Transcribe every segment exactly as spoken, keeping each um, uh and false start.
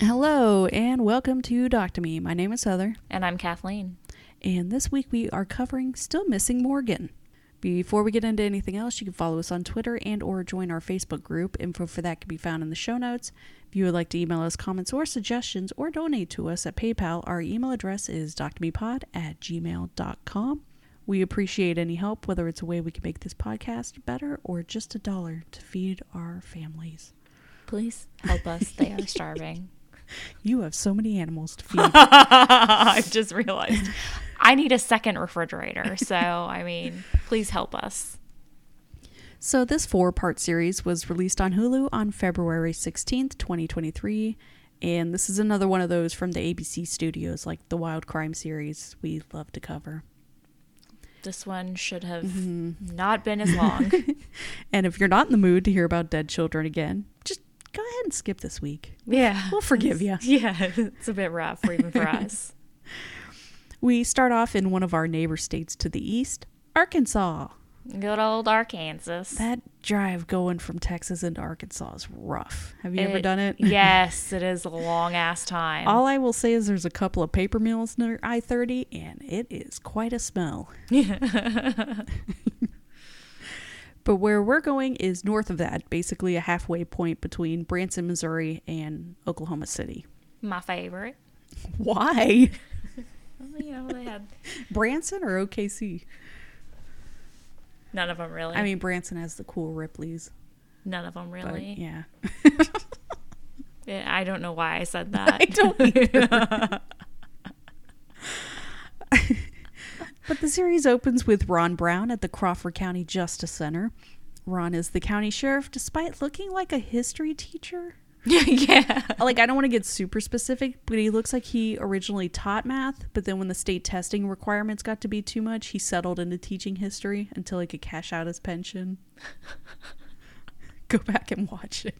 Hello and welcome to Doctomy. My name is Heather. And I'm Kathleen. And this week we are covering Still Missing Morgan. Before we get into anything else, you can follow us on Twitter and or join our Facebook group. Info for that can be found in the show notes. If you would like to email us comments or suggestions or donate to us at PayPal, our email address is doctomypod at gmail dot com. We appreciate any help, whether it's a way we can make this podcast better or just a dollar to feed our families. Please help us. They are starving. You have so many animals to feed. I just realized I need a second refrigerator. So, I mean, please help us. So this four-part series was released on Hulu on February sixteenth, twenty twenty-three. And this is another one of those from the A B C studios, like the Wild Crime series we love to cover. This one should have mm-hmm. not been as long. And if you're not in the mood to hear about dead children again, just go ahead and skip this week. Yeah. We'll forgive you. Yeah, it's a bit rough even for us. We start off in one of our neighbor states to the east, Arkansas. Good old Arkansas. That drive going from Texas into Arkansas is rough. Have you it, ever done it? Yes, it is a long-ass time. All I will say is there's a couple of paper mills near I thirty, and it is quite a smell. Yeah. But where we're going is north of that, basically a halfway point between Branson, Missouri, and Oklahoma City. My favorite. Why? Well, you know, they had Branson or O K C? None of them really. I mean, Branson has the cool Ripley's. None of them really. Yeah. I don't know why I said that. I don't either. But the series opens with Ron Brown at the Crawford County Justice Center. Ron is the county sheriff, despite looking like a history teacher. Yeah. Like, I don't want to get super specific, but he looks like he originally taught math, but then when the state testing requirements got to be too much, he settled into teaching history until he could cash out his pension. Go back and watch it.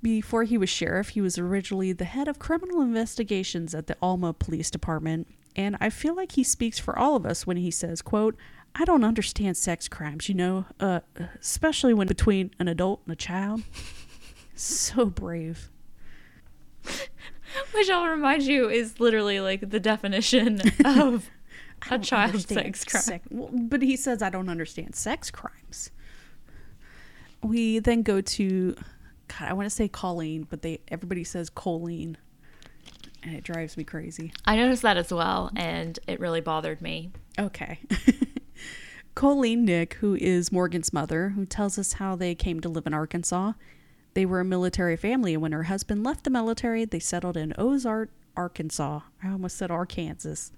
Before he was sheriff, he was originally the head of criminal investigations at the Alma Police Department. And I feel like he speaks for all of us when he says, quote, I don't understand sex crimes, you know, uh, especially when between an adult and a child. So brave. Which I'll remind you is literally like the definition of a child sex crime. Sec- well, but he says, I don't understand sex crimes. We then go to... God, I want to say Colleen, but they everybody says Colleen, and it drives me crazy. I noticed that as well, and it really bothered me. Okay. Colleen Nick, who is Morgan's mother, who tells us how they came to live in Arkansas. They were a military family, and when her husband left the military, they settled in Ozark, Arkansas. I almost said Arkansas.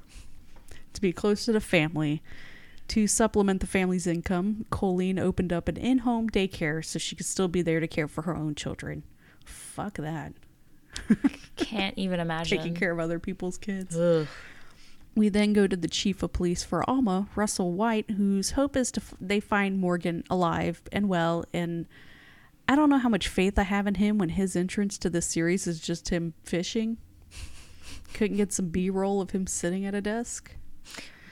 To be close to the family. To supplement the family's income, Colleen opened up an in-home daycare so she could still be there to care for her own children. Fuck that. Can't even imagine. Taking care of other people's kids. Ugh. We then go to the chief of police for Alma, Russell White, whose hope is to f- they find Morgan alive and well. And I don't know how much faith I have in him when his entrance to this series is just him fishing. Couldn't get some B-roll of him sitting at a desk.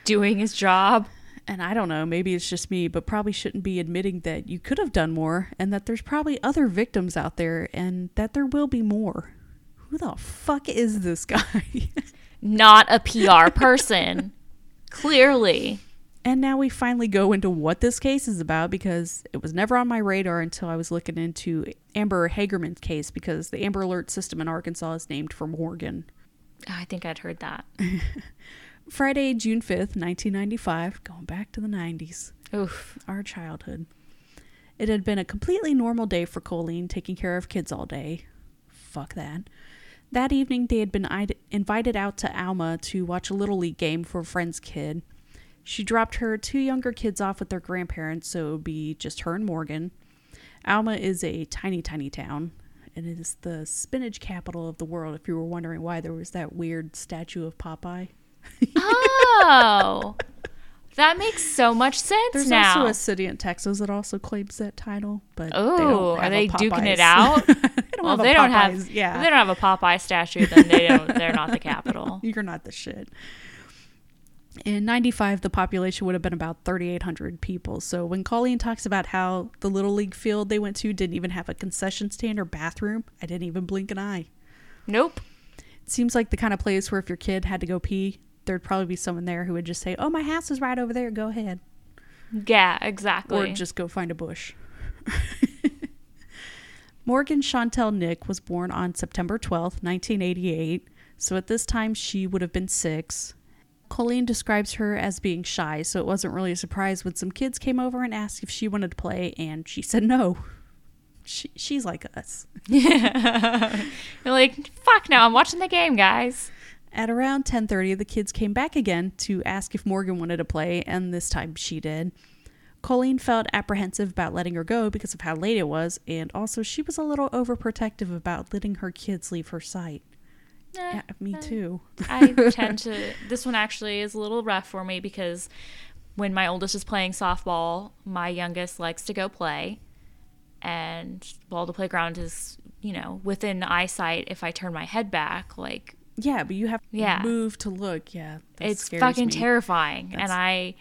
Doing his job. And I don't know, maybe it's just me, but probably shouldn't be admitting that you could have done more and that there's probably other victims out there and that there will be more. Who the fuck is this guy? Not a P R person. Clearly. And now we finally go into what this case is about, because it was never on my radar until I was looking into Amber Hagerman's case, because the Amber Alert system in Arkansas is named for Morgan. Oh, I think I'd heard that. Friday, June fifth, nineteen ninety-five, going back to the nineties. Oof. Our childhood. It had been a completely normal day for Colleen, taking care of kids all day. Fuck that. That evening, they had been invited out to Alma to watch a Little League game for a friend's kid. She dropped her two younger kids off with their grandparents, so it would be just her and Morgan. Alma is a tiny, tiny town. It is the spinach capital of the world, if you were wondering why there was that weird statue of Popeye. Oh, that makes so much sense. There's now. There's also a city in Texas that also claims that title, but oh, are they duking it out? they don't well, have they a don't have. Yeah, if they don't have a Popeye statue. Then they don't. They're not the capital. You're not the shit. In ninety-five, the population would have been about thirty-eight hundred people. So when Colleen talks about how the Little League field they went to didn't even have a concession stand or bathroom, I didn't even blink an eye. Nope. It seems like the kind of place where if your kid had to go pee, there'd probably be someone there who would just say, oh, my house is right over there. Go ahead. Yeah, exactly. Or just go find a bush. Morgan Chantel Nick was born on September twelfth, nineteen eighty-eight. So at this time, she would have been six. Colleen describes her as being shy, so it wasn't really a surprise when some kids came over and asked if she wanted to play, and she said no. She, she's like us. Yeah. You're like, fuck no, I'm watching the game, guys. At around ten thirty, the kids came back again to ask if Morgan wanted to play, and this time she did. Colleen felt apprehensive about letting her go because of how late it was, and also she was a little overprotective about letting her kids leave her sight. Nah, yeah, me nah. too. I tend to, this one actually is a little rough for me because when my oldest is playing softball, my youngest likes to go play. And while the playground is, you know, within eyesight, if I turn my head back, like. Yeah, but you have to yeah. move to look. Yeah. It's fucking me. terrifying. That's... And I,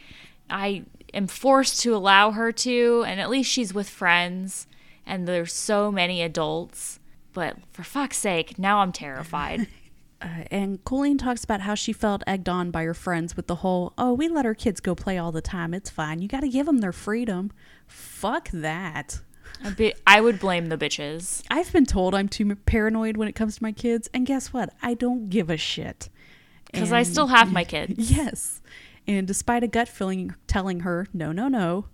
I am forced to allow her to, and at least she's with friends and there's so many adults. But for fuck's sake, now I'm terrified. Uh, and Colleen talks about how she felt egged on by her friends with the whole, oh, we let our kids go play all the time. It's fine. You got to give them their freedom. Fuck that. A bit, I would blame the bitches. I've been told I'm too paranoid when it comes to my kids. And guess what? I don't give a shit. Because I still have my kids. Yes. And despite a gut feeling telling her, no, no, no,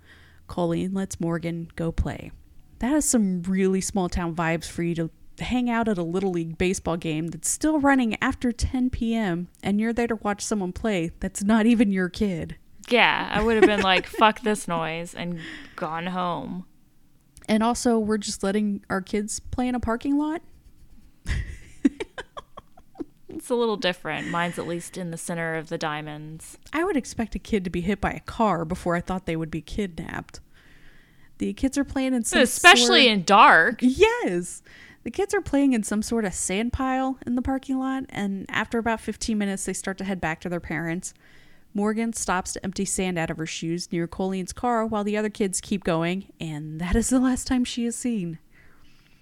Colleen lets Morgan go play. That is some really small town vibes for you to hang out at a Little League baseball game that's still running after ten p.m. and you're there to watch someone play that's not even your kid. Yeah, I would have been like, fuck this noise and gone home. And also, we're just letting our kids play in a parking lot? It's a little different. Mine's at least in the center of the diamonds. I would expect a kid to be hit by a car before I thought they would be kidnapped. The kids are playing in some Especially sort of, in dark. Yes. The kids are playing in some sort of sand pile in the parking lot, and after about fifteen minutes, they start to head back to their parents. Morgan stops to empty sand out of her shoes near Colleen's car while the other kids keep going, and that is the last time she is seen.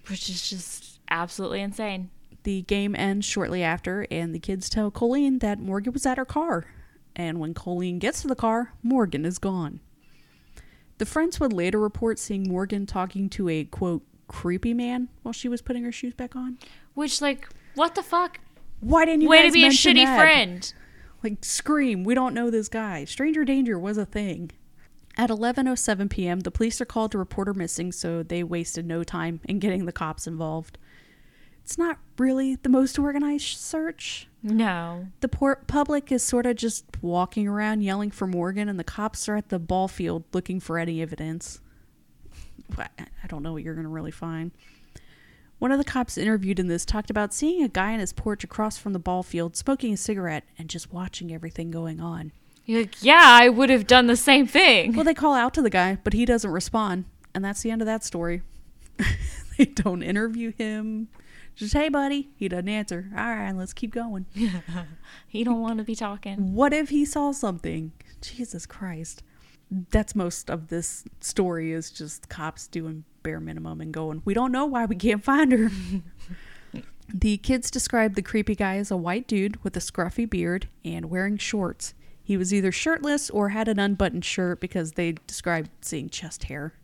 Which is just absolutely insane. The game ends shortly after, and the kids tell Colleen that Morgan was at her car. And when Colleen gets to the car, Morgan is gone. The friends would later report seeing Morgan talking to a, quote, creepy man while she was putting her shoes back on. Which, like, what the fuck? Why didn't you Way guys to be a shitty that? friend. Like, scream, we don't know this guy. Stranger danger was a thing. At eleven oh seven p.m., the police are called to report her missing, so they wasted no time in getting the cops involved. It's not really the most organized search. No. The poor public is sort of just walking around yelling for Morgan, and the cops are at the ball field looking for any evidence. I don't know what you're going to really find. One of the cops interviewed in this talked about seeing a guy in his porch across from the ball field smoking a cigarette and just watching everything going on. You're like, yeah, I would have done the same thing. Well, they call out to the guy, but he doesn't respond. And that's the end of that story. They don't interview him. Just, hey, buddy. He doesn't answer. All right, let's keep going. He don't want to be talking. What if he saw something? Jesus Christ. That's most of this story is just cops doing bare minimum and going, we don't know why we can't find her. The kids described the creepy guy as a white dude with a scruffy beard and wearing shorts. He was either shirtless or had an unbuttoned shirt because they described seeing chest hair.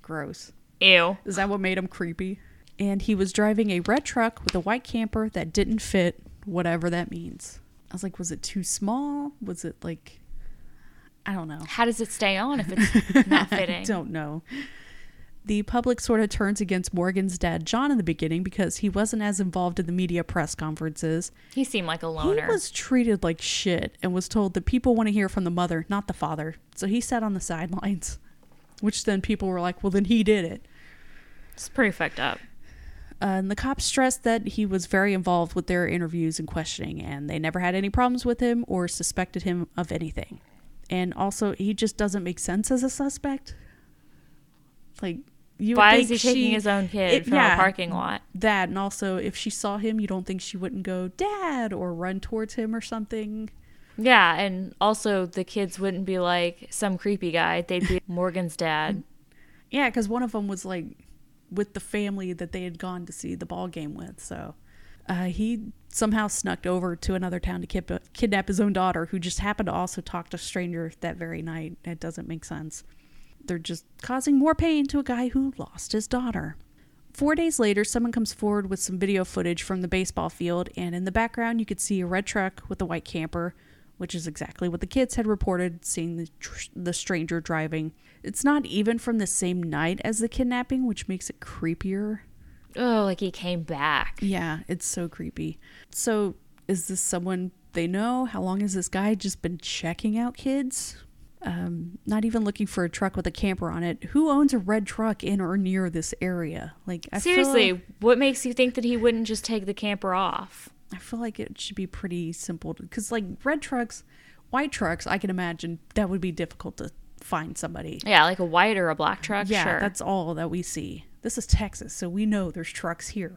Gross. Ew. Is that what made him creepy? And he was driving a red truck with a white camper that didn't fit, whatever that means. I was like, was it too small? Was it like... I don't know. How does it stay on if it's not fitting? I don't know. The public sort of turns against Morgan's dad, John, in the beginning because he wasn't as involved in the media press conferences. He seemed like a loner. He was treated like shit and was told that people want to hear from the mother, not the father. So he sat on the sidelines, which then people were like, well, then he did it. It's pretty fucked up. Uh, and the cops stressed that he was very involved with their interviews and questioning, and they never had any problems with him or suspected him of anything. And also, he just doesn't make sense as a suspect. Like, you Why think is he she, taking his own kid it, from yeah, a parking lot? That, and also, if she saw him, you don't think she wouldn't go, Dad, or run towards him or something? Yeah, and also the kids wouldn't be like some creepy guy. They'd be Morgan's dad. Yeah, because one of them was like with the family that they had gone to see the ball game with. So uh, he somehow snuck over to another town to kid- kidnap his own daughter, who just happened to also talk to a stranger that very night. It doesn't make sense. They're just causing more pain to a guy who lost his daughter. Four days later, someone comes forward with some video footage from the baseball field, and in the background you could see a red truck with a white camper, which is exactly what the kids had reported seeing the, tr- the stranger driving. It's not even from the same night as the kidnapping, which makes it creepier. Oh, like he came back. Yeah, it's so creepy. So is this someone they know? How long has this guy just been checking out kids? Um, not even looking for a truck with a camper on it. Who owns a red truck in or near this area? Like, I Seriously, feel like, what makes you think that he wouldn't just take the camper off? I feel like it should be pretty simple because, like, red trucks, white trucks, I can imagine that would be difficult to find somebody. Yeah, like a white or a black truck. Yeah, sure. That's all that we see. This is Texas, so we know there's trucks here.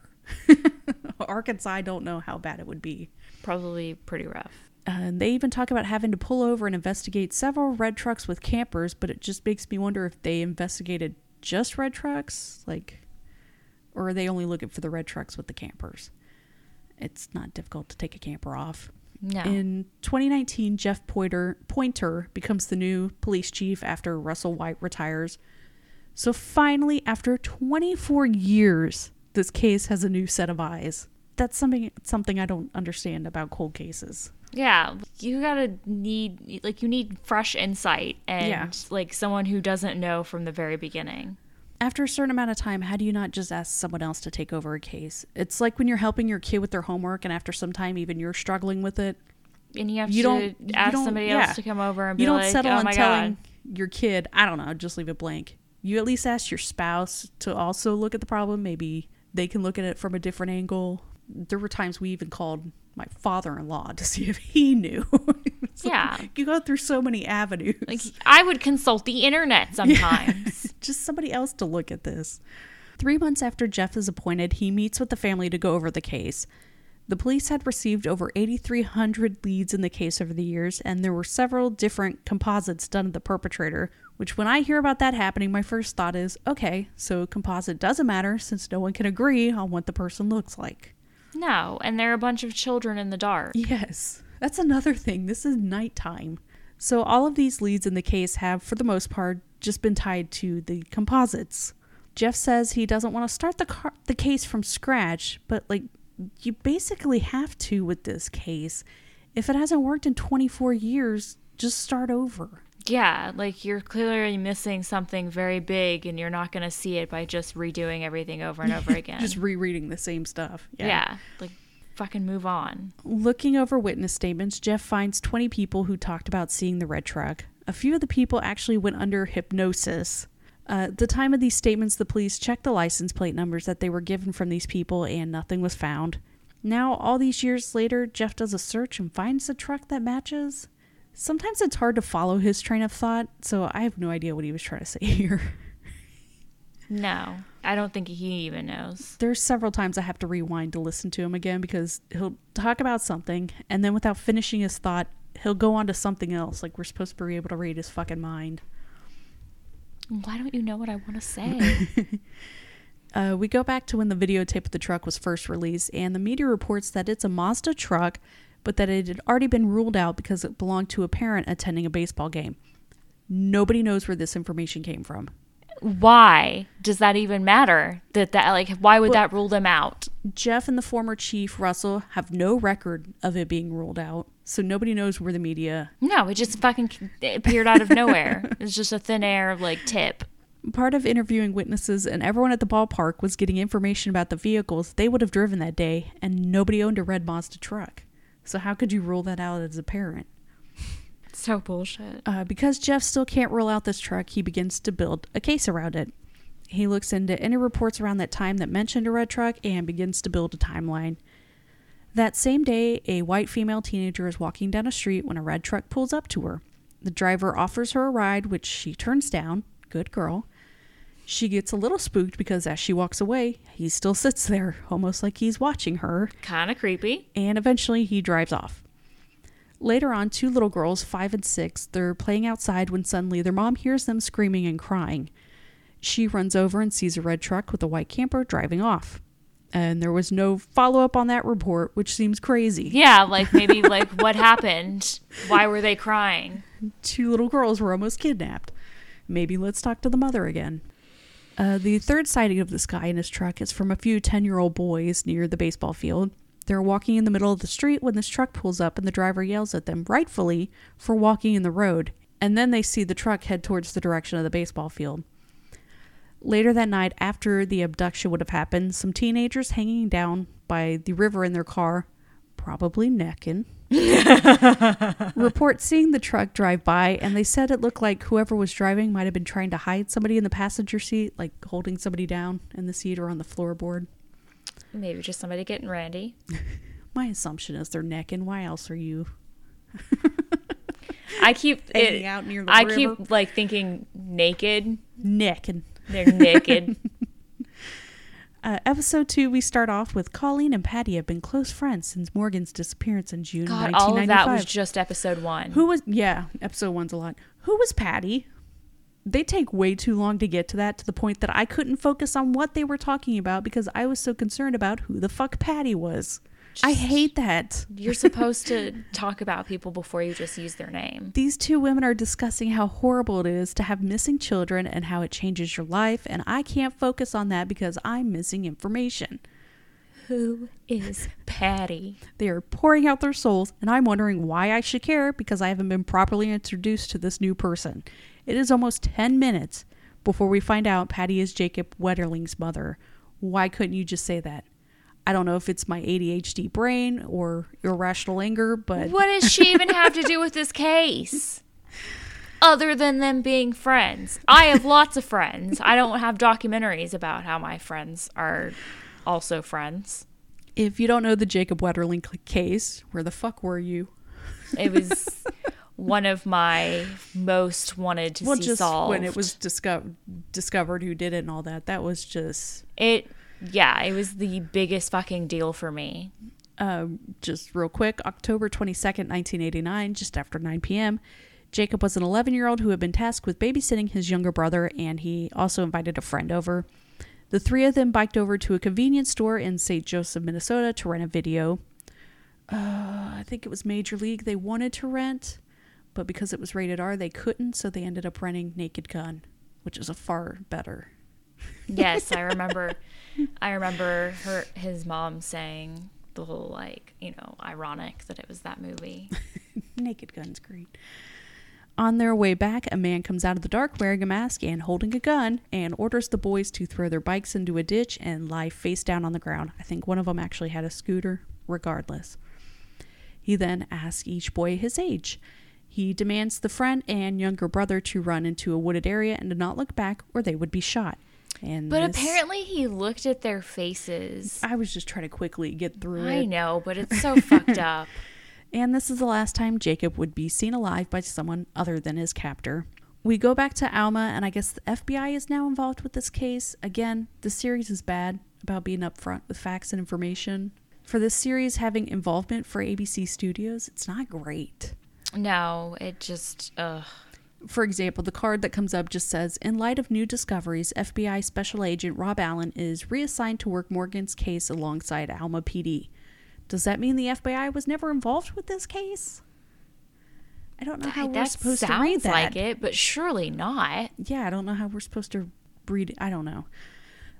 Arkansas, I don't know how bad it would be. Probably pretty rough. Uh, and they even talk about having to pull over and investigate several red trucks with campers, but it just makes me wonder if they investigated just red trucks, like, or are they only looking for the red trucks with the campers? It's not difficult to take a camper off. No. In twenty nineteen, Jeff Pointer, Pointer becomes the new police chief after Russell White retires. So finally, after twenty-four years, this case has a new set of eyes. That's something something I don't understand about cold cases. Yeah, you gotta need, like, you need fresh insight and, yeah. like, someone who doesn't know from the very beginning. After a certain amount of time, how do you not just ask someone else to take over a case? It's like when you're helping your kid with their homework, and after some time, even you're struggling with it. And you have you to don't, ask don't, somebody yeah. else to come over and be like, oh my God. You don't settle on telling your kid, I don't know, just leave it blank. You at least ask your spouse to also look at the problem. Maybe they can look at it from a different angle. There were times we even called my father-in-law to see if he knew. Yeah. Like, you go through so many avenues. Like, I would consult the internet sometimes. Yeah. Just somebody else to look at this. Three months after Jeff is appointed, he meets with the family to go over the case. The police had received over eight thousand three hundred leads in the case over the years, and there were several different composites done of the perpetrator, which when I hear about that happening, my first thought is, okay, so composite doesn't matter since no one can agree on what the person looks like. No, and there are a bunch of children in the dark. Yes, that's another thing. This is nighttime. So all of these leads in the case have, for the most part, just been tied to the composites. Jeff says he doesn't want to start the car- the case from scratch, but, like, you basically have to with this case. If it hasn't worked in twenty-four years, just start over. Yeah, like, you're clearly missing something very big, and you're not going to see it by just redoing everything over and over again. Just rereading the same stuff. Yeah. yeah, like, fucking move on. Looking over witness statements, Jeff finds twenty people who talked about seeing the red truck. A few of the people actually went under hypnosis. Uh, at the time of these statements, the police checked the license plate numbers that they were given from these people, and nothing was found. Now, all these years later, Jeff does a search and finds a truck that matches. Sometimes it's hard to follow his train of thought, so I have no idea what he was trying to say here. No, I don't think he even knows. There's several times I have to rewind to listen to him again because he'll talk about something, and then without finishing his thought, he'll go on to something else. Like, we're supposed to be able to read his fucking mind. Why don't you know what I want to say? Uh, we go back to when the videotape of the truck was first released, and the media reports that it's a Mazda truck, but that it had already been ruled out because it belonged to a parent attending a baseball game. Nobody knows where this information came from. Why does that even matter? That that like why would well, that rule them out? Jeff and the former chief, Russell, have no record of it being ruled out. So nobody knows where the media... No, it just fucking appeared out of nowhere. It's just a thin air of, like, tip. Part of interviewing witnesses and everyone at the ballpark was getting information about the vehicles they would have driven that day, and nobody owned a red Mazda truck. So how could you rule that out as a parent? So bullshit. Uh, because Jeff still can't rule out this truck, he begins to build a case around it. He looks into any reports around that time that mentioned a red truck and begins to build a timeline. That same day, a white female teenager is walking down a street when a red truck pulls up to her. The driver offers her a ride, which she turns down. Good girl. She gets a little spooked because as she walks away, he still sits there, almost like he's watching her. Kind of creepy. And eventually he drives off. Later on, two little girls, five and six, they're playing outside when suddenly their mom hears them screaming and crying. She runs over and sees a red truck with a white camper driving off. And there was no follow-up on that report, which seems crazy. Yeah, like maybe like what happened? Why were they crying? Two little girls were almost kidnapped. Maybe let's talk to the mother again. Uh, the third sighting of this guy in his truck is from a few ten-year-old boys near the baseball field. They're walking in the middle of the street when this truck pulls up and the driver yells at them, rightfully, for walking in the road. And then they see the truck head towards the direction of the baseball field. Later that night, after the abduction would have happened, some teenagers hanging down by the river in their car, probably necking, report seeing the truck drive by, and they said it looked like whoever was driving might have been trying to hide somebody in the passenger seat, like holding somebody down in the seat or on the floorboard. Maybe just somebody getting randy. My assumption is they're necking. Why else are you? I keep it, out near the I river. keep like thinking naked, necking. They're naked. uh, episode two, we start off with Colleen and Patty have been close friends since Morgan's disappearance in June God, nineteen ninety-five. All of that was just episode one. Who was? Yeah, episode one's a lot. Who was Patty? They take way too long to get to that, to the point that I couldn't focus on what they were talking about because I was so concerned about who the fuck Patty was. Just, I hate that. You're supposed to talk about people before you just use their name. These two women are discussing how horrible it is to have missing children and how it changes your life, and I can't focus on that because I'm missing information. Who is Patty? They are pouring out their souls, and I'm wondering why I should care because I haven't been properly introduced to this new person. It is almost ten minutes before we find out Patty is Jacob Wetterling's mother. Why couldn't you just say that? I don't know if it's my A D H D brain or irrational anger, but... What does she even have to do with this case? Other than them being friends. I have lots of friends. I don't have documentaries about how my friends are also friends. If you don't know the Jacob Wetterling case, where the fuck were you? It was... One of my most wanted to well, see just solved. When it was disco- discovered who did it and all that, that was just... It, yeah, it was the biggest fucking deal for me. Uh, just real quick, October twenty-second, nineteen eighty-nine, just after nine p.m., Jacob was an eleven-year-old who had been tasked with babysitting his younger brother, and he also invited a friend over. The three of them biked over to a convenience store in Saint Joseph, Minnesota to rent a video. Uh, I think it was Major League they wanted to rent, but because it was rated R, they couldn't, so they ended up renting Naked Gun, which is a far better. Yes, I remember I remember her, his mom saying the whole, like, you know, ironic that it was that movie. Naked Gun's great. On their way back, a man comes out of the dark wearing a mask and holding a gun and orders the boys to throw their bikes into a ditch and lie face down on the ground. I think one of them actually had a scooter, regardless. He then asks each boy his age. He demands the friend and younger brother to run into a wooded area and to not look back or they would be shot. And But this, apparently he looked at their faces. I was just trying to quickly get through I it. I know, but it's so fucked up. And this is the last time Jacob would be seen alive by someone other than his captor. We go back to Alma, and I guess the F B I is now involved with this case. Again, the series is bad about being upfront with facts and information. For this series having involvement for A B C Studios, it's not great. No, it just, ugh. For example, the card that comes up just says, in light of new discoveries, F B I Special Agent Rob Allen is reassigned to work Morgan's case alongside Alma P D. Does that mean the F B I was never involved with this case? I don't know how I, we're supposed to read that. Sounds like it, but surely not. Yeah, I don't know how we're supposed to read it. I don't know.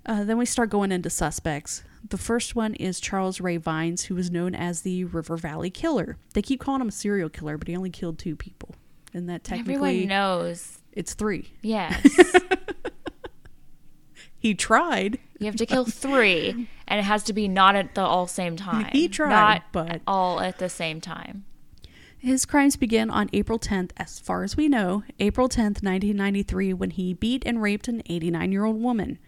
Uh, then we start going into suspects. The first one is Charles Ray Vines, who was known as the River Valley Killer. They keep calling him a serial killer, but he only killed two people. And that technically... Everyone knows. It's three. Yes. He tried. You have to kill three, and it has to be not at the all same time. He tried, not but... all at the same time. His crimes begin on April tenth, as far as we know, April tenth, nineteen ninety-three, when he beat and raped an eighty-nine-year-old woman.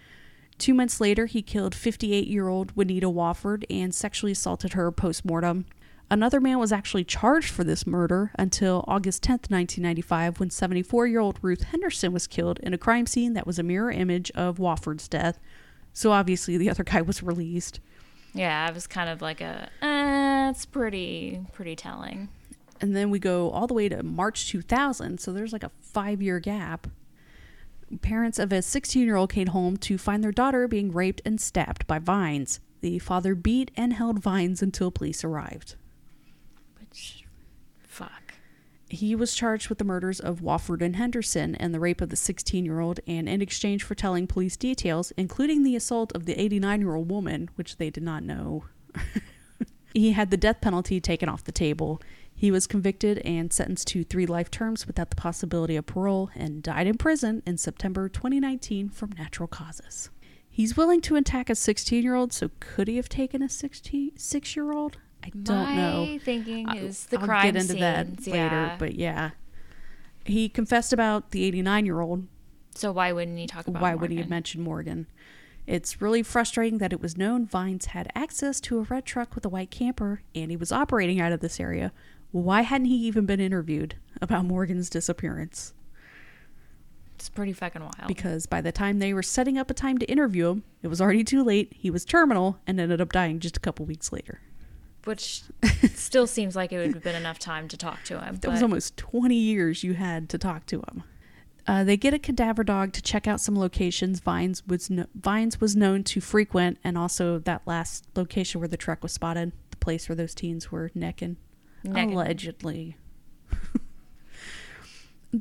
Two months later, he killed fifty-eight-year-old Juanita Wofford and sexually assaulted her post-mortem. Another man was actually charged for this murder until August tenth, nineteen ninety-five, when seventy-four-year-old Ruth Henderson was killed in a crime scene that was a mirror image of Wofford's death. So obviously the other guy was released. Yeah, it was kind of like a, uh, it's pretty, pretty telling. And then we go all the way to March two thousand. So there's like a five-year gap. Parents of a sixteen-year-old came home to find their daughter being raped and stabbed by Vines. The father beat and held Vines until police arrived. Which, fuck. He was charged with the murders of Wofford and Henderson and the rape of the sixteen-year-old, and in exchange for telling police details, including the assault of the eighty-nine-year-old woman, which they did not know, he had the death penalty taken off the table. He was convicted and sentenced to three life terms without the possibility of parole, and died in prison in September twenty nineteen from natural causes. He's willing to attack a sixteen-year-old, so could he have taken a sixty-six-year-old? I don't My know. My thinking is the I'll crime I'll get into scenes, that later, yeah. But yeah. He confessed about the eighty-nine-year-old. So why wouldn't he talk about Why Morgan? Would he have mentioned Morgan? It's really frustrating that it was known Vines had access to a red truck with a white camper, and he was operating out of this area. Why hadn't he even been interviewed about Morgan's disappearance? It's pretty fucking wild. Because by the time they were setting up a time to interview him, it was already too late. He was terminal and ended up dying just a couple weeks later. Which still seems like it would have been enough time to talk to him. That but... was almost twenty years you had to talk to him. Uh, they get a cadaver dog to check out some locations Vines was, no- Vines was known to frequent, and also that last location where the truck was spotted, the place where those teens were necking. Negative. Allegedly.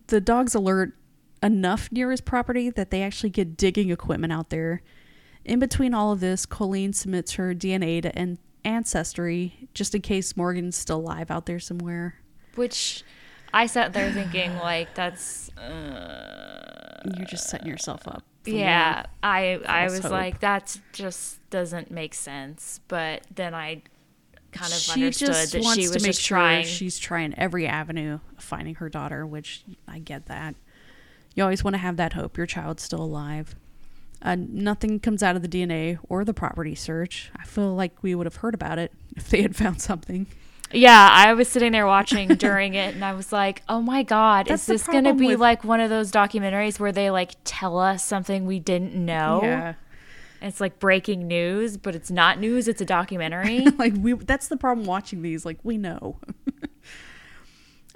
The dogs alert enough near his property that they actually get digging equipment out there. In between all of this, Colleen submits her D N A to an- Ancestry just in case Morgan's still alive out there somewhere. Which I sat there thinking, like, that's... Uh, You're just setting yourself up. Yeah, I, I was hope. like, that just doesn't make sense. But then I... kind of she understood just that wants she was to make just sure trying. She's trying every avenue of finding her daughter, which I get that. You always want to have that hope your child's still alive. Uh, nothing comes out of the D N A or the property search. I feel like we would have heard about it if they had found something. Yeah, I was sitting there watching during it, and I was like, oh my God, That's is this going to be with... like one of those documentaries where they like tell us something we didn't know? Yeah. It's like breaking news, but it's not news. It's a documentary. like we That's the problem watching these. Like, we know.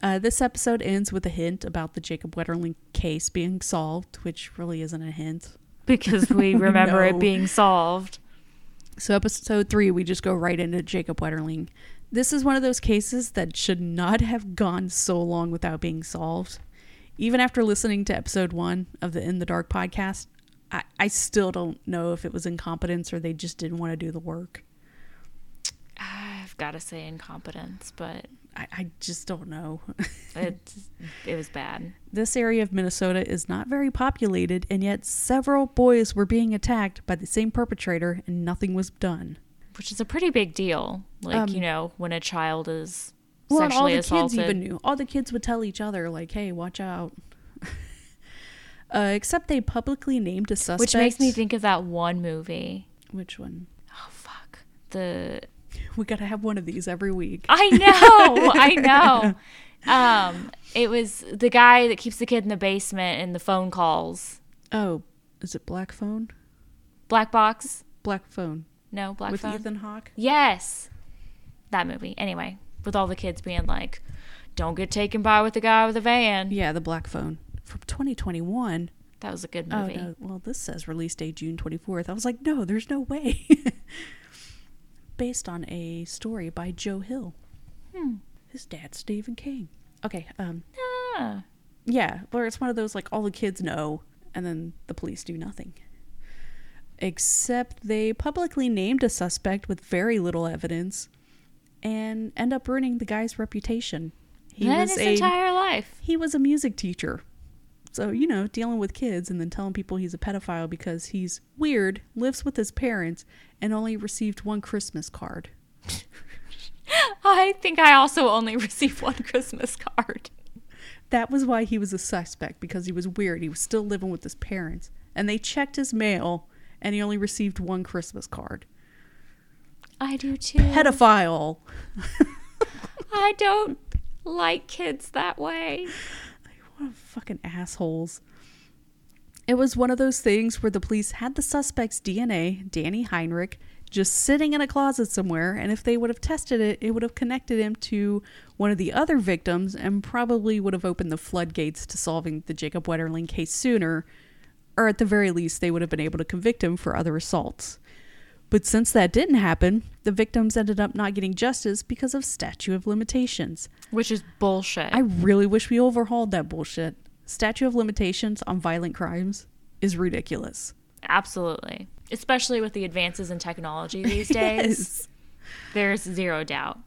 uh, this episode ends with a hint about the Jacob Wetterling case being solved, which really isn't a hint. Because we remember no. it being solved. So episode three, we just go right into Jacob Wetterling. This is one of those cases that should not have gone so long without being solved. Even after listening to episode one of the In the Dark podcast, I, I still don't know if it was incompetence or they just didn't want to do the work. I've got to say incompetence, but... I, I just don't know. it's, it was bad. This area of Minnesota is not very populated, and yet several boys were being attacked by the same perpetrator and nothing was done. Which is a pretty big deal. Like, um, you know, when a child is well, sexually assaulted. Well, all the assaulted. kids even knew. All the kids would tell each other, like, hey, watch out. Uh, except they publicly named a suspect. Which makes me think of that one movie. Which one? Oh, fuck. The... We gotta have one of these every week. I know! I know! Um, it was the guy that keeps the kid in the basement and the phone calls. Oh, is it Black Phone? Black Box? Black Phone. No, Black With Phone. With Ethan Hawke? Yes! That movie. Anyway, with all the kids being like, don't get taken by with the guy with the van. Yeah, the Black Phone. From twenty twenty-one. That was a good movie. Oh, no. Well, this says release date June twenty-fourth. I was like, no, there's no way. Based on a story by Joe Hill. Hmm. His dad's Stephen King. Okay. Um. Ah. Yeah. Well, it's one of those, like, all the kids know, and then the police do nothing. Except they publicly named a suspect with very little evidence and end up ruining the guy's reputation. He that was his a, entire life. He was a music teacher. So, you know, dealing with kids and then telling people he's a pedophile because he's weird, lives with his parents, and only received one Christmas card. I think I also only received one Christmas card. That was why he was a suspect, because he was weird. He was still living with his parents. And they checked his mail, and he only received one Christmas card. I do too. Pedophile. I don't like kids that way. Fucking assholes. It was one of those things where the police had the suspect's D N A, Danny Heinrich, just sitting in a closet somewhere, and if they would have tested it, it would have connected him to one of the other victims and probably would have opened the floodgates to solving the Jacob Wetterling case sooner, or at the very least, they would have been able to convict him for other assaults. But since that didn't happen, the victims ended up not getting justice because of statute of limitations. Which is bullshit. I really wish we overhauled that bullshit. Statute of limitations on violent crimes is ridiculous. Absolutely. Especially with the advances in technology these days. Yes. There's zero doubt.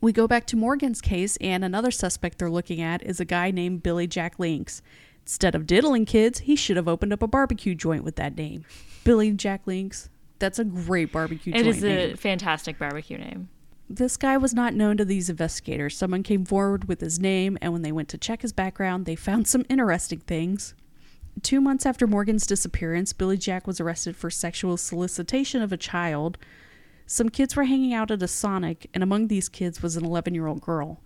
We go back to Morgan's case, and another suspect they're looking at is a guy named Billy Jack Links. Instead of diddling kids, he should have opened up a barbecue joint with that name. Billy Jack Links. That's a great barbecue joint name. It is a fantastic barbecue name. This guy was not known to these investigators. Someone came forward with his name, and when they went to check his background, they found some interesting things. Two months after Morgan's disappearance, Billy Jack was arrested for sexual solicitation of a child. Some kids were hanging out at a Sonic, and among these kids was an eleven-year-old girl.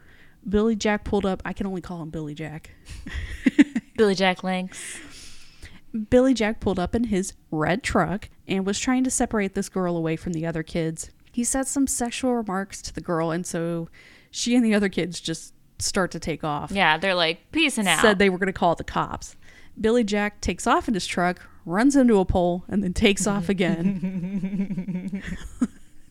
Billy Jack pulled up. I can only call him Billy Jack. Billy Jack Links. Billy Jack pulled up in his red truck and was trying to separate this girl away from the other kids. He said some sexual remarks to the girl, and so she and the other kids just start to take off. Yeah, they're like, peacing out. Said they were going to call the cops. Billy Jack takes off in his truck, runs into a pole, and then takes off again.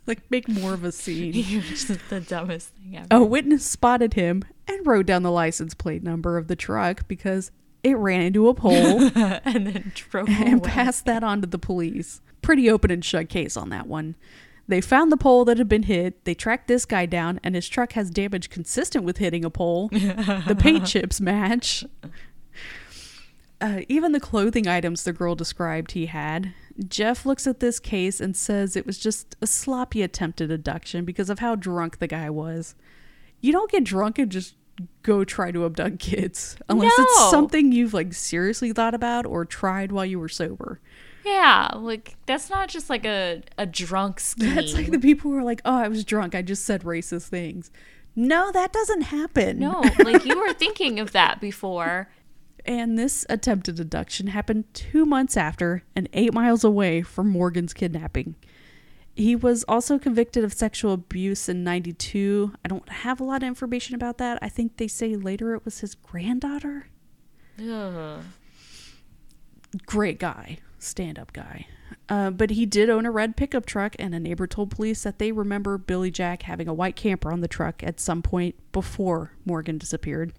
Like, make more of a scene. It's the dumbest thing ever. A witness spotted him and wrote down the license plate number of the truck because it ran into a pole and then drove away. And passed that on to the police. Pretty open and shut case on that one. They found the pole that had been hit. They tracked this guy down, and his truck has damage consistent with hitting a pole. The paint chips match. Uh, even the clothing items the girl described he had. Jeff looks at this case and says it was just a sloppy attempt at abduction because of how drunk the guy was. You don't get drunk and just go try to abduct kids unless no. it's something you've like seriously thought about or tried while you were sober. Yeah, like that's not just like a a drunk scheme. That's like the people who are like, oh, I was drunk, I just said racist things. No, that doesn't happen. No, like you were thinking of that before. And this attempted abduction happened two months after and eight miles away from Morgan's kidnapping. He was also convicted of sexual abuse in ninety-two. I don't have a lot of information about that. I think they say later it was his granddaughter. Ugh. Great guy. Stand-up guy. Uh, but he did own a red pickup truck, and a neighbor told police that they remember Billy Jack having a white camper on the truck at some point before Morgan disappeared.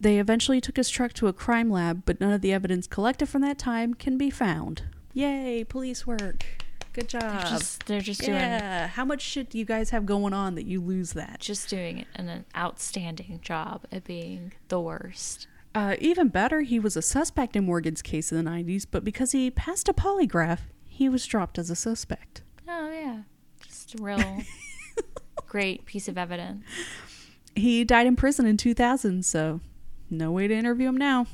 They eventually took his truck to a crime lab, but none of the evidence collected from that time can be found. Yay, police work. Good job. They're just, they're just doing yeah. it. How much shit do you guys have going on that you lose that? Just doing an outstanding job at being the worst. Uh, even better, he was a suspect in Morgan's case in the nineties, but because he passed a polygraph, he was dropped as a suspect. Oh, yeah. Just a real great piece of evidence. He died in prison in two thousand, so no way to interview him now.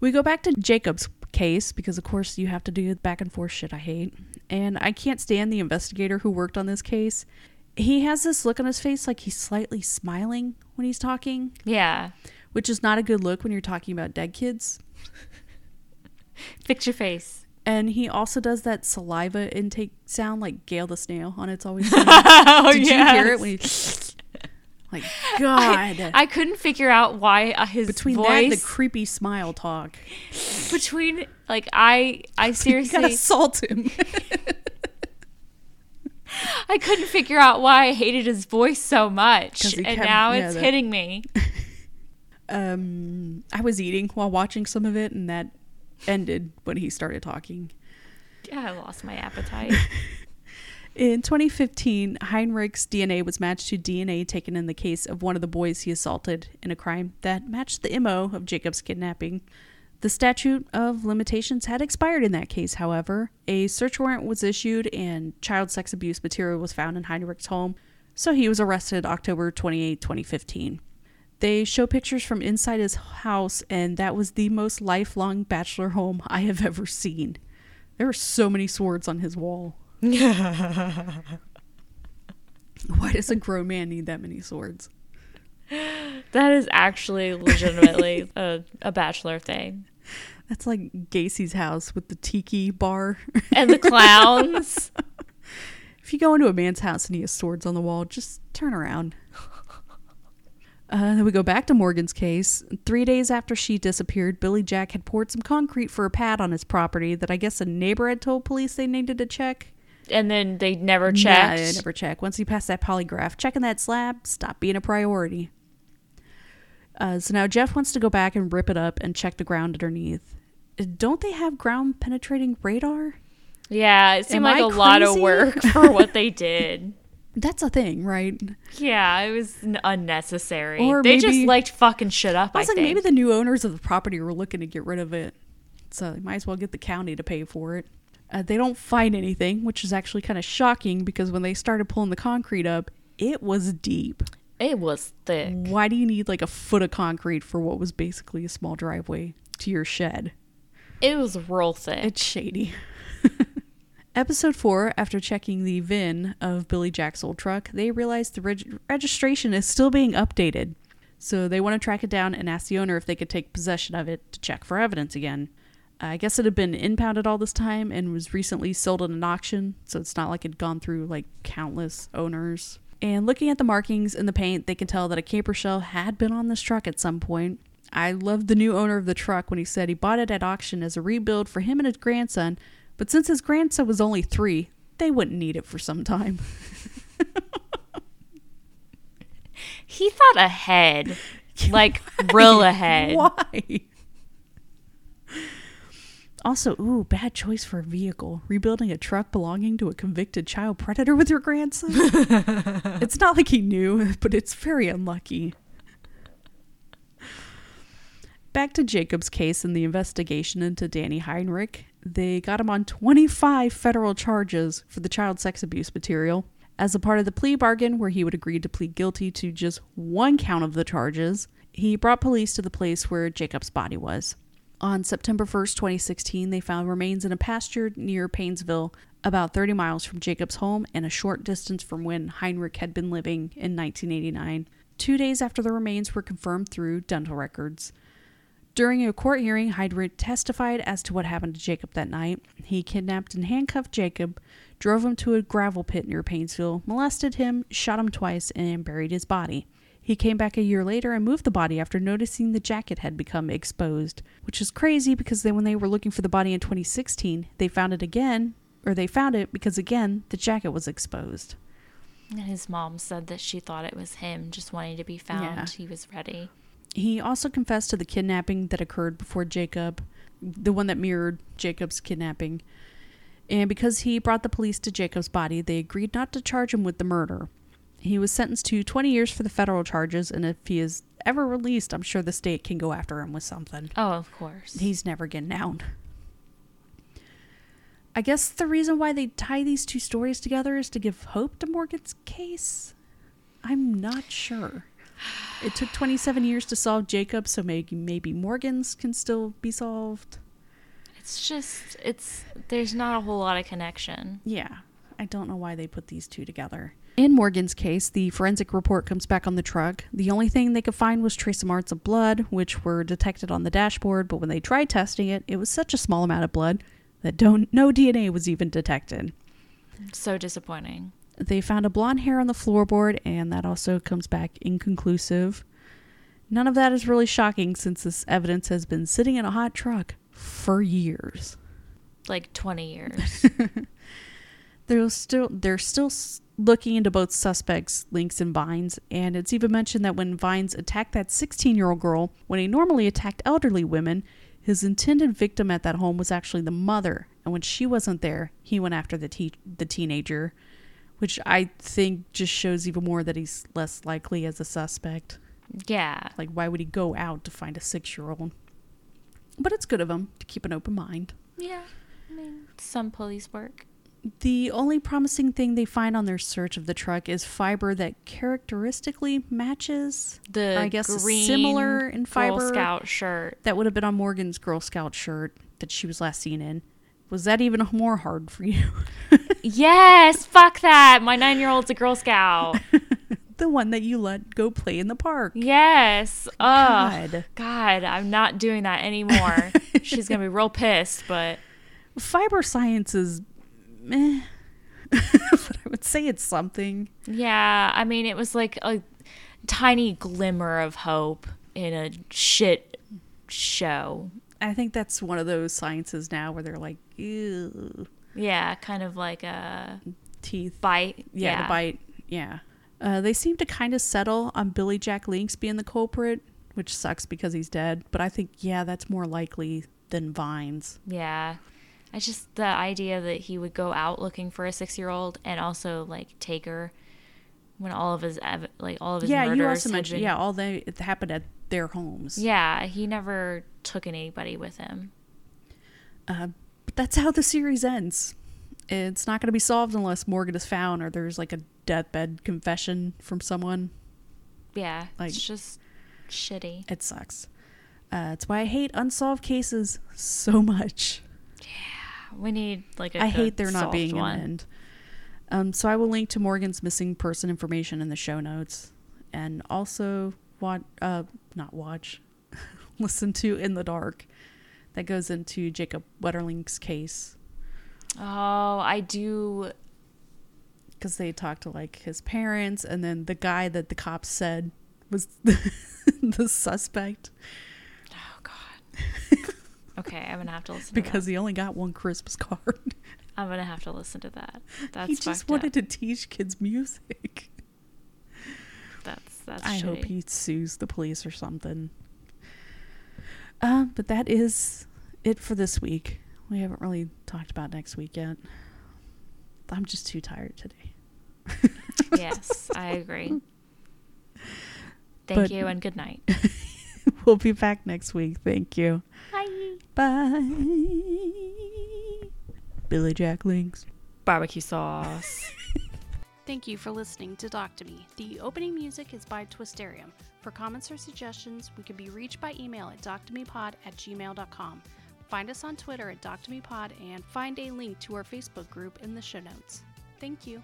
We go back to Jacob's case because of course you have to do the back and forth shit I hate, and I can't stand the investigator who worked on this case. He has this look on his face like he's slightly smiling when he's talking, yeah which is not a good look when you're talking about dead kids. Fix your face. And he also does that saliva intake sound like Gail the Snail on It's Always Sunny. oh, did yes. you hear it when you Like, God. I, I couldn't figure out why his Between voice... Between that and the creepy smile talk. Between, like, I I seriously... You gotta assault him. I couldn't figure out why I hated his voice so much. And kept, now yeah, it's that, hitting me. Um, I was eating while watching some of it, and that ended when he started talking. Yeah, I lost my appetite. In twenty fifteen, Heinrich's D N A was matched to D N A taken in the case of one of the boys he assaulted in a crime that matched the M O of Jacob's kidnapping. The statute of limitations had expired in that case, however. A search warrant was issued and child sex abuse material was found in Heinrich's home, so he was arrested October twenty-eighth, twenty fifteen. They show pictures from inside his house, and that was the most lifelong bachelor home I have ever seen. There were so many swords on his wall. Why does a grown man need that many swords? That is actually legitimately a, a bachelor thing. That's like Gacy's house with the tiki bar and the clowns. If If you go into a man's house and he has swords on the wall, just turn around. Uh, then we go back to Morgan's case. Three days after she disappeared, Billy Jack had poured some concrete for a pad on his property that I guess a neighbor had told police they needed to check. And then they never checked. Yeah, they never checked. Once you pass that polygraph, checking that slab stopped being a priority. Uh, so now Jeff wants to go back and rip it up and check the ground underneath. Don't they have ground penetrating radar? Yeah, it seemed Am like I a crazy? lot of work for what they did. That's a thing, right? Yeah, it was unnecessary. Or they maybe, just liked fucking shit up, I, was I like, think. Maybe the new owners of the property were looking to get rid of it. So they might as well get the county to pay for it. Uh, they don't find anything, which is actually kind of shocking because when they started pulling the concrete up, it was deep. It was thick. Why do you need like a foot of concrete for what was basically a small driveway to your shed? It was real thick. It's shady. Episode four, after checking the V I N of Billy Jack's old truck, they realize the reg- registration is still being updated. So they want to track it down and ask the owner if they could take possession of it to check for evidence again. Uh, I guess it had been impounded all this time and was recently sold at an auction, so it's not like it'd gone through like countless owners. And looking at the markings in the paint, they can tell that a camper shell had been on this truck at some point. I loved the new owner of the truck when he said he bought it at auction as a rebuild for him and his grandson, but since his grandson was only three, they wouldn't need it for some time. He thought ahead. Like, why? Real ahead. Why? Also, ooh, bad choice for a vehicle. Rebuilding a truck belonging to a convicted child predator with your grandson? It's not like he knew, but it's very unlucky. Back to Jacob's case and the investigation into Danny Heinrich. They got him on twenty-five federal charges for the child sex abuse material as a part of the plea bargain where he would agree to plead guilty to just one count of the charges. He brought police to the place where Jacob's body was. On September first, twenty sixteen, they found remains in a pasture near Painesville, about thirty miles from Jacob's home and a short distance from when Heinrich had been living in nineteen eighty-nine, two days after the remains were confirmed through dental records. During a court hearing, Heinrich testified as to what happened to Jacob that night. He kidnapped and handcuffed Jacob, drove him to a gravel pit near Painesville, molested him, shot him twice, and buried his body. He came back a year later and moved the body after noticing the jacket had become exposed, which is crazy because then when they were looking for the body in twenty sixteen, they found it again, or they found it because again, the jacket was exposed. And his mom said that she thought it was him, just wanting to be found. Yeah. He was ready. He also confessed to the kidnapping that occurred before Jacob, the one that mirrored Jacob's kidnapping. And because he brought the police to Jacob's body, they agreed not to charge him with the murder. He was sentenced to twenty years for the federal charges, and if he is ever released, I'm sure the state can go after him with something. Oh, of course. He's never getting out. I guess the reason why they tie these two stories together is to give hope to Morgan's case. I'm not sure. It took twenty-seven years to solve Jacob, so maybe maybe Morgan's can still be solved. It's just, it's there's not a whole lot of connection. Yeah, I don't know why they put these two together. In Morgan's case, the forensic report comes back on the truck. The only thing they could find was trace amounts of blood, which were detected on the dashboard, but when they tried testing it, it was such a small amount of blood that don't, no D N A was even detected. So disappointing. They found a blonde hair on the floorboard, and that also comes back inconclusive. None of that is really shocking since this evidence has been sitting in a hot truck for years. Like twenty years. They're still, they're still looking into both suspects, Links and Vines, and it's even mentioned that when Vines attacked that sixteen-year-old girl, when he normally attacked elderly women, his intended victim at that home was actually the mother, and when she wasn't there, he went after the te- the teenager. Which I think just shows even more that he's less likely as a suspect. Yeah. Like, why would he go out to find a six-year-old? But it's good of him to keep an open mind. Yeah. I mean, some police work. The only promising thing they find on their search of the truck is fiber that characteristically matches the I guess green similar in fiber Girl Scout shirt that would have been on Morgan's Girl Scout shirt that she was last seen in. Was that even more hard for you? Yes, fuck that. My nine-year-old's a Girl Scout. The one that you let go play in the park. Yes. Oh, God. God, I'm not doing that anymore. She's going to be real pissed, but... Fiber science is meh. but I would say it's something. Yeah, I mean, it was like a tiny glimmer of hope in a shit show. I think that's one of those sciences now where they're like, ew. Yeah, kind of like a teeth bite. Yeah, yeah. the bite. Yeah. Uh, they seem to kind of settle on Billy Jack Links being the culprit, which sucks because he's dead. But I think, yeah, that's more likely than Vines. Yeah. I just, the idea that he would go out looking for a six-year-old and also, like, take her when all of his, ev- like, all of his yeah, murders. Yeah, you also mentioned, been... yeah, all they, it happened at their homes. Yeah, he never took anybody with him. Uh, but that's how the series ends. It's not going to be solved unless Morgan is found or there's, like, a deathbed confession from someone. Yeah, like, it's just shitty. It sucks. Uh, that's why I hate unsolved cases so much. Yeah, we need like a I hate there not being one. an end. Um, so I will link to Morgan's missing person information in the show notes, and also watch, uh, not watch, listen to In the Dark. That goes into Jacob Wetterling's case. Oh, I do. Because they talked to like his parents, and then the guy that the cops said was the, the suspect. Oh God. Okay, I'm gonna have to listen. Because to that. He only got one Christmas card. I'm gonna have to listen to that. That's he just wanted up. to teach kids music. That's that's. I shitty. hope he sues the police or something. Uh, but that is it for this week. We haven't really talked about next week yet. I'm just too tired today. Yes, I agree. Thank but, you and good night. We'll be back next week. Thank you. Bye. Bye. Billy Jack Links. Barbecue sauce. Thank you for listening to Doctomy. The opening music is by Twisterium. For comments or suggestions, we can be reached by email at doctomy pod at gmail dot com. Find us on Twitter at DoctomyPod and find a link to our Facebook group in the show notes. Thank you.